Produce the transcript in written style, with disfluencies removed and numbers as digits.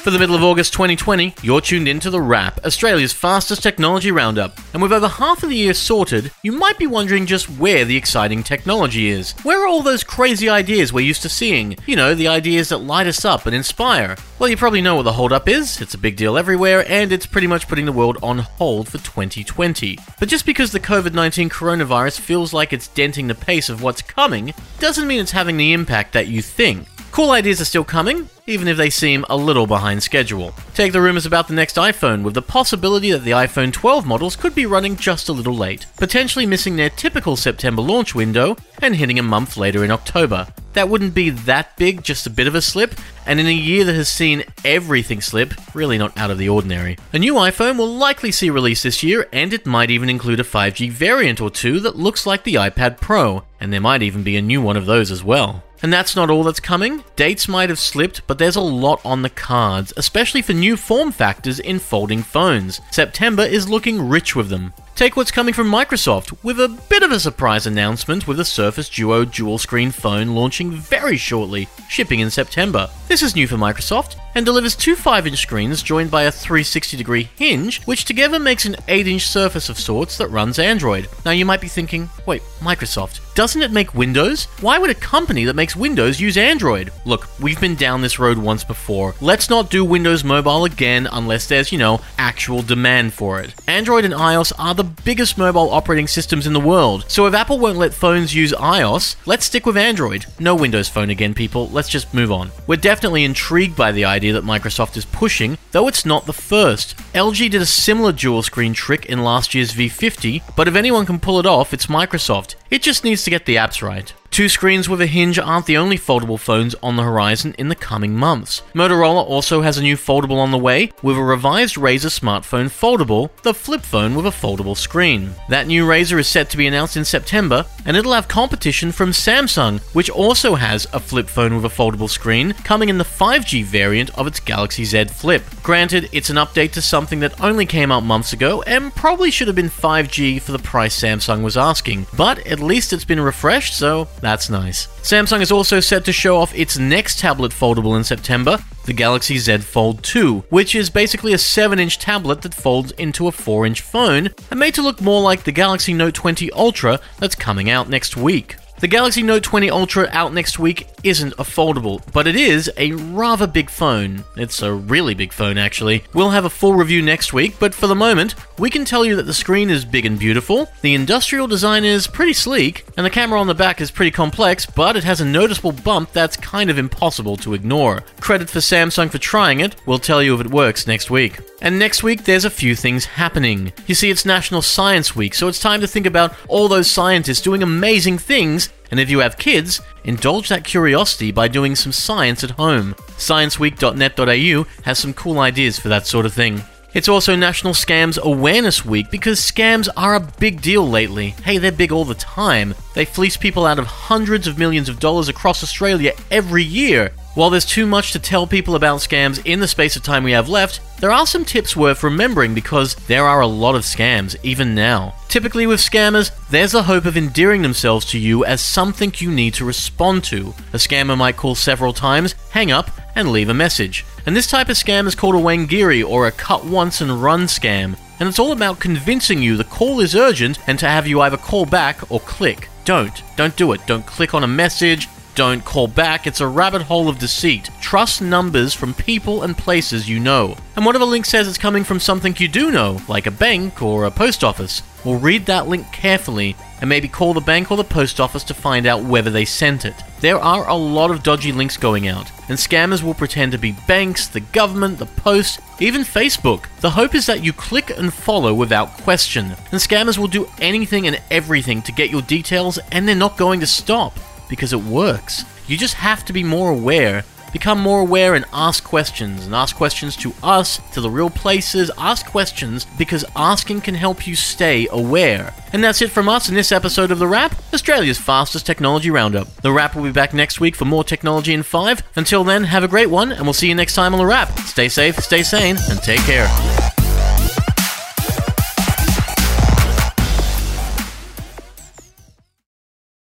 For the middle of August 2020, you're tuned in to The Wrap, Australia's fastest technology roundup. And with over half of the year sorted, you might be wondering just where the exciting technology is. Where are all those crazy ideas we're used to seeing? You know, the ideas that light us up and inspire. Well, you probably know what the holdup is. It's a big deal everywhere, and it's pretty much putting the world on hold for 2020. But just because the COVID-19 coronavirus feels like it's denting the pace of what's coming, doesn't mean it's having the impact that you think. Cool ideas are still coming, even if they seem a little behind schedule. Take the rumours about the next iPhone, with the possibility that the iPhone 12 models could be running just a little late, potentially missing their typical September launch window and hitting a month later in October. That wouldn't be that big, just a bit of a slip, and in a year that has seen everything slip, really not out of the ordinary. A new iPhone will likely see release this year, and it might even include a 5G variant or two that looks like the iPad Pro, and there might even be a new one of those as well. And that's not all that's coming. Dates might have slipped, but there's a lot on the cards, especially for new form factors in folding phones. September is looking rich with them. Take what's coming from Microsoft, with a bit of a surprise announcement with the Surface Duo dual-screen phone launching very shortly, shipping in September. This is new for Microsoft, and delivers two 5-inch screens joined by a 360-degree hinge, which together makes an 8-inch surface of sorts that runs Android. Now you might be thinking, wait, Microsoft, doesn't it make Windows? Why would a company that makes Windows use Android? Look, we've been down this road once before. Let's not do Windows Mobile again unless there's, actual demand for it. Android and iOS are the biggest mobile operating systems in the world. So if Apple won't let phones use iOS, let's stick with Android. No Windows Phone again, people. Let's just move on. We're definitely intrigued by the idea that Microsoft is pushing, though it's not the first. LG did a similar dual screen trick in last year's V50, but if anyone can pull it off, it's Microsoft. It just needs to get the apps right. Two screens with a hinge aren't the only foldable phones on the horizon in the coming months. Motorola also has a new foldable on the way, with a revised Razer smartphone foldable, the flip phone with a foldable screen. That new Razer is set to be announced in September, and it'll have competition from Samsung, which also has a flip phone with a foldable screen, coming in the 5G variant of its Galaxy Z Flip. Granted, it's an update to something that only came out months ago, and probably should have been 5G for the price Samsung was asking, but at least it's been refreshed, so that's nice. Samsung is also set to show off its next tablet foldable in September, the Galaxy Z Fold 2, which is basically a 7-inch tablet that folds into a 4-inch phone and made to look more like the Galaxy Note 20 Ultra that's coming out next week. The Galaxy Note 20 Ultra out next week isn't a foldable, but it is a rather big phone. It's a really big phone, actually. We'll have a full review next week, but for the moment, we can tell you that the screen is big and beautiful, the industrial design is pretty sleek, and the camera on the back is pretty complex, but it has a noticeable bump that's kind of impossible to ignore. Credit for Samsung for trying it. We'll tell you if it works next week. And next week, there's a few things happening. You see, it's National Science Week, so it's time to think about all those scientists doing amazing things. And if you have kids, indulge that curiosity by doing some science at home. Scienceweek.net.au has some cool ideas for that sort of thing. It's also National Scams Awareness Week because scams are a big deal lately. Hey, they're big all the time. They fleece people out of hundreds of millions of dollars across Australia every year. While there's too much to tell people about scams in the space of time we have left, there are some tips worth remembering because there are a lot of scams, even now. Typically with scammers, there's a hope of endearing themselves to you as something you need to respond to. A scammer might call several times, hang up, and leave a message. And this type of scam is called a Wangiri, or a cut once and run scam. And it's all about convincing you the call is urgent and to have you either call back or click. Don't do it. Don't click on a message. Don't call back. It's a rabbit hole of deceit. Trust numbers from people and places you know. And whatever link says it's coming from something you do know, like a bank or a post office, well, read that link carefully and maybe call the bank or the post office to find out whether they sent it. There are a lot of dodgy links going out, and scammers will pretend to be banks, the government, the post, even Facebook. The hope is that you click and follow without question. And scammers will do anything and everything to get your details, and they're not going to stop. Because it works. You just have to be more aware. Become more aware and ask questions to us, to the real places. Ask questions because asking can help you stay aware. And that's it from us in this episode of The Wrap, Australia's fastest technology roundup. The Wrap will be back next week for more technology in 5. Until then, have a great one, and we'll see you next time on The Wrap. Stay safe, stay sane, and take care.